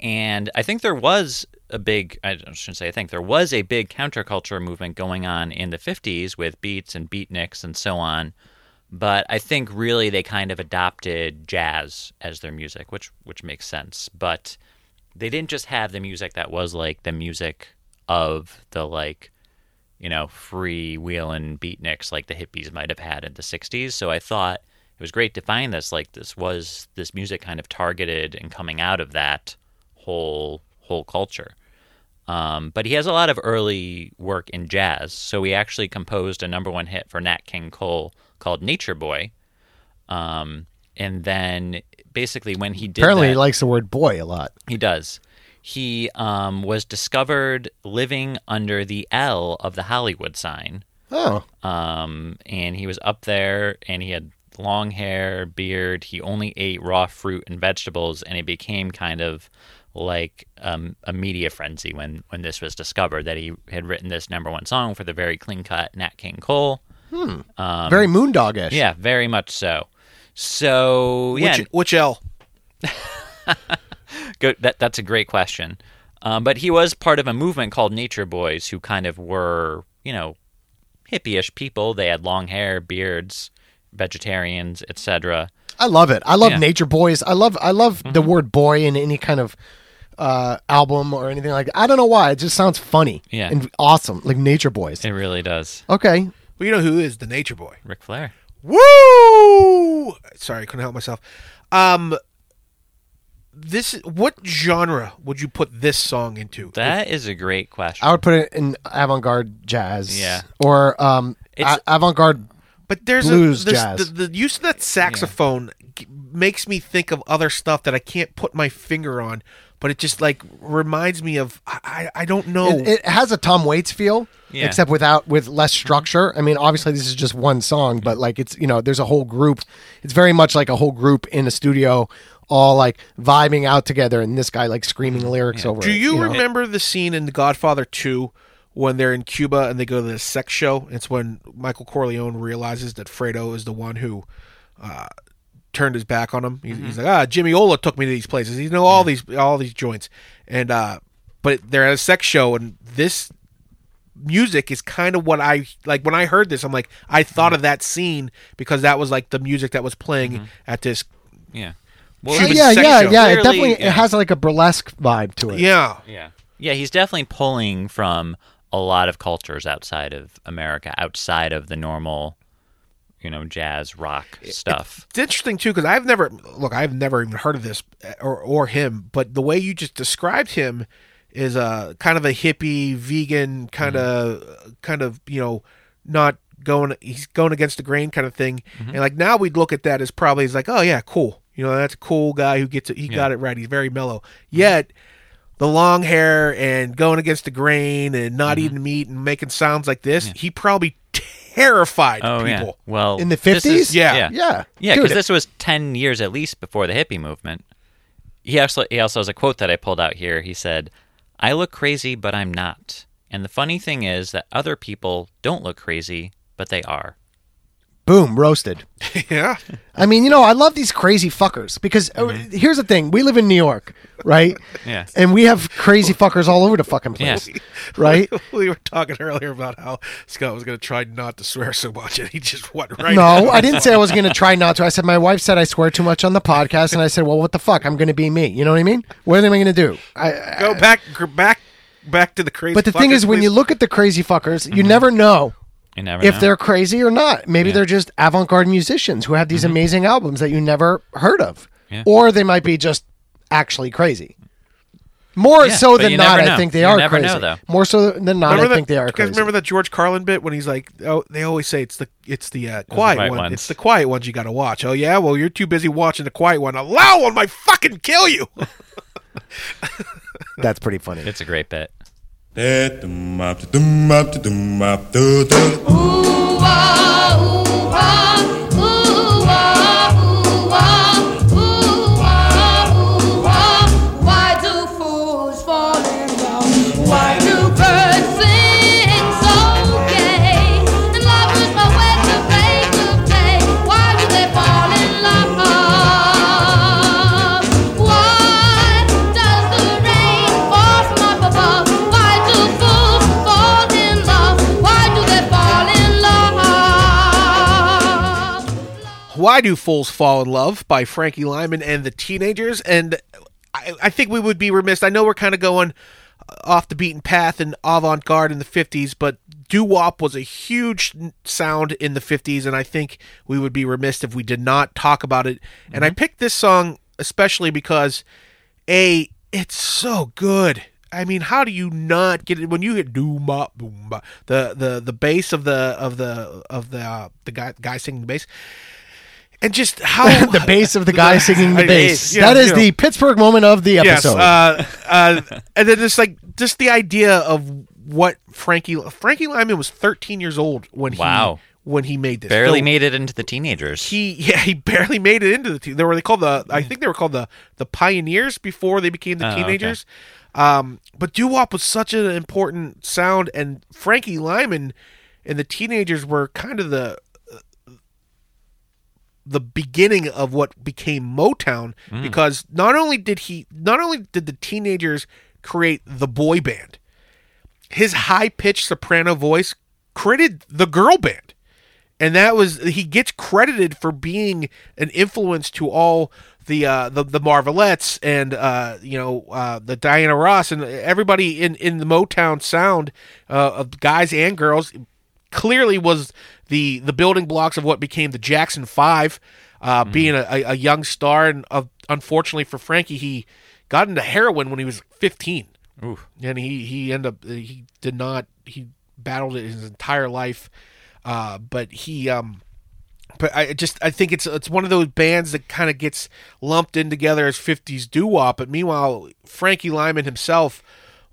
And I think there was a big counterculture movement going on in the 50s with beats and beatniks and so on. But I think really they kind of adopted jazz as their music, which makes sense. But they didn't just have the music that was like the music of the like, you know, freewheeling beatniks like the hippies might have had in the 60s. So I thought it was great to find this. Like this was this music kind of targeted and coming out of that whole culture. But he has a lot of early work in jazz, so he actually composed a number one hit for Nat King Cole called Nature Boy. And then basically when he did Apparently he likes the word boy a lot. He does. He was discovered living under the L of the Hollywood sign. Oh. And he was up there, and he had long hair, beard. He only ate raw fruit and vegetables, and it became kind of like a media frenzy when this was discovered, that he had written this #1 song for the very clean-cut Nat King Cole. Very Moondog-ish. Yeah, very much so. So, yeah. Which L? Good. That's a great question. But he was part of a movement called Nature Boys, who kind of were, you know, hippie-ish people. They had long hair, beards, vegetarians, etc. I love it. I love Nature Boys. I love the word boy in any kind of album or anything like that. I don't know why. It just sounds funny and awesome, like Nature Boys. It really does. Okay. Well, you know who is the Nature Boy? Ric Flair. Woo! Sorry, I couldn't help myself. What genre would you put this song into? That is a great question. I would put it in avant-garde jazz. Yeah. Or avant-garde blues. But there's jazz. The use of that saxophone makes me think of other stuff that I can't put my finger on, but it just like reminds me of I don't know. It has a Tom Waits feel, except with less structure. I mean, obviously this is just one song, but like it's, you know, there's a whole group. It's very much like a whole group in a studio, all like vibing out together, and this guy like screaming lyrics over. Do you remember the scene in The Godfather 2? When they're in Cuba and they go to the sex show, it's when Michael Corleone realizes that Fredo is the one who turned his back on him. He's like, Jimmy Ola took me to these places. He know all these joints, and but they're at a sex show, and this music is kind of what I like. When I heard this, I'm like, I thought of that scene because that was like the music that was playing at this. Yeah, well, sex show. Yeah. Clearly, it definitely has like a burlesque vibe to it. Yeah. He's definitely pulling from a lot of cultures outside of America, outside of the normal, you know, jazz rock stuff. It's interesting too, because I've never even heard of this or him, but the way you just described him is a kind of a hippie, vegan kind of you know, not going. He's going against the grain kind of thing, and like now we'd look at that as probably as like, oh yeah, cool. You know, that's a cool guy who gets it. He got it right. He's very mellow. Yet. The long hair and going against the grain and not eating meat and making sounds like this, he probably terrified people. Yeah. Well, in the 50s? Yeah, because this was 10 years at least before the hippie movement. He also has a quote that I pulled out here. He said, "I look crazy, but I'm not. And the funny thing is that other people don't look crazy, but they are." Boom, roasted. Yeah. I mean, you know, I love these crazy fuckers because here's the thing. We live in New York, right? Yeah. And we have crazy fuckers all over the fucking place, right? We were talking earlier about how Scott was going to try not to swear so much, and he just went right out. No, I didn't say I was going to try not to. I said, my wife said I swear too much on the podcast, and I said, well, what the fuck? I'm going to be me. You know what I mean? What am I going to do? Go back to the crazy fuckers. But the thing is, when you look at the crazy fuckers, you never know. If they're crazy or not. Maybe they're just avant-garde musicians who have these amazing albums that you never heard of. Yeah. Or they might be just actually crazy. More so than not, I think they are crazy. Remember that George Carlin bit when he's like, "Oh, they always say it's the quiet ones. It's the quiet ones you got to watch." Oh yeah, well you're too busy watching the quiet one. Allow one might fucking kill you. That's pretty funny. It's a great bit. Ooh, why do fools fall in love? Why do birds sing so gay? And love is my way to make them pay. Why do they fall in love? Why does the rain fall from up above? Why Do Fools Fall in Love by Frankie Lyman and the Teenagers. And I think we would be remiss. I know we're kind of going off the beaten path and avant-garde in the 50s, but doo-wop was a huge sound in the 50s, and I think we would be remiss if we did not talk about it. And I picked this song especially because, A, it's so good. I mean, how do you not get it when you hit doom bop boom bop, the bass of the guy singing the bass, and just how the bass of the guy singing the bass. Yeah, that is the Pittsburgh moment of the episode. Yes, and then it's like just the idea of what Frankie Lyman was 13 years old when when he made this. Barely made it into the teenagers. He barely made it into the teenagers. I think they were called the pioneers before they became the teenagers. Okay. But doo-wop was such an important sound, and Frankie Lyman and the teenagers were kind of the beginning of what became Motown, because not only did the teenagers create the boy band, his high-pitched soprano voice created the girl band. And he gets credited for being an influence to all the Marvelettes and the Diana Ross and everybody in the Motown sound, of guys and girls. Clearly was the building blocks of what became the Jackson 5, being a young star. And unfortunately for Frankie, he got into heroin when he was 15. Oof. And he battled it his entire life. But I think it's one of those bands that kind of gets lumped in together as 50s doo-wop. But meanwhile, Frankie Lyman himself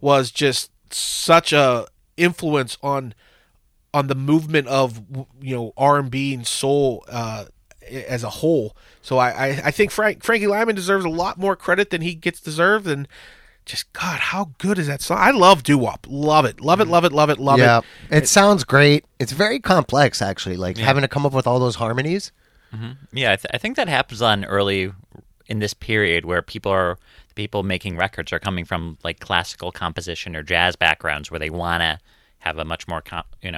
was just such a influence on the movement of, R&B and soul as a whole. So I think Frankie Lyman deserves a lot more credit than he gets deserved. And just, God, how good is that song? I love doo-wop. Love it. Love it, love it, love it, love it. Yeah, it sounds great. It's very complex, actually, having to come up with all those harmonies. Mm-hmm. Yeah, I think that happens in this period where people making records are coming from, classical composition or jazz backgrounds where they want to have a much more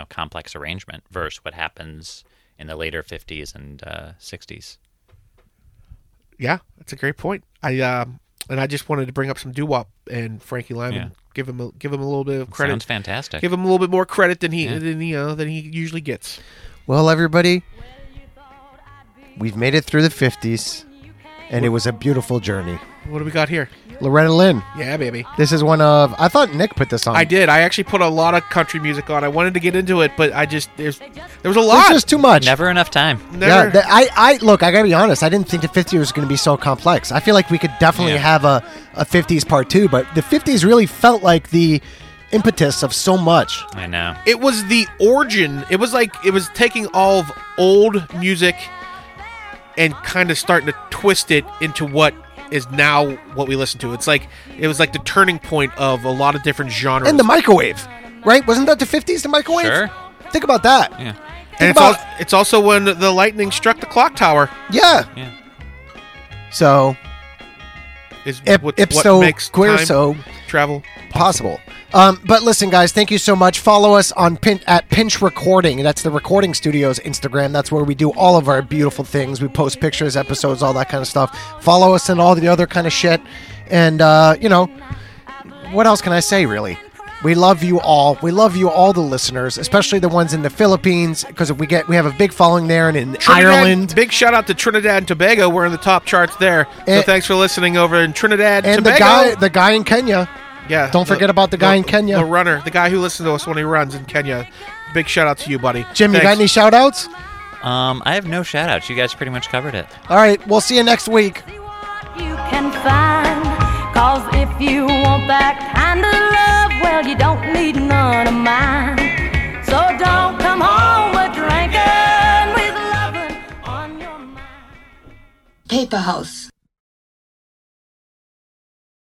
complex arrangement versus what happens in the later 50s and 60s. Yeah, that's a great point. And I just wanted to bring up some doo-wop and Frankie Lyman. Yeah. Give him a little bit of credit. Sounds fantastic. Give him a little bit more credit than he usually gets. Well, everybody, we've made it through the 50s, and it was a beautiful journey. What do we got here? Loretta Lynn. Yeah, baby. This is one of... I thought Nick put this on. I did. I actually put a lot of country music on. I wanted to get into it, but there was a lot. It was just too much. Never enough time. Never. Yeah, look, I got to be honest. I didn't think the 50s was going to be so complex. I feel like we could definitely have a 50s part two, but the 50s really felt like the impetus of so much. I know. It was the origin. It was taking all of old music and kind of starting to twist it into what is now what we listen to. It was like the turning point of a lot of different genres. And the microwave, right? Wasn't that the 50s, the microwave? Sure. Think about that. Yeah. It's also when the lightning struck the clock tower. Yeah. Yeah. So, what makes time travel possible. But listen, guys, thank you so much. Follow us on at Pinch Recording. That's the recording studio's Instagram. That's where we do all of our beautiful things. We post pictures, episodes, all that kind of stuff. Follow us and all the other kind of shit. And, what else can I say, really? We love you all. We love you all, the listeners, especially the ones in the Philippines, because we have a big following there, and in Ireland. Big shout out to Trinidad and Tobago. We're in the top charts there. So thanks for listening over in Trinidad and Tobago. And the guy in Kenya. Yeah. Don't forget about the guy in Kenya. The runner. The guy who listens to us when he runs in Kenya. Big shout out to you, buddy. Jim, thanks. You got any shout outs? I have no shout outs. You guys pretty much covered it. All right. We'll see you next week. See what you can find, 'cause if you want that kind of love, well, you don't need none of mine. So don't come home with drinking, with loving on your mind. Paperhouse.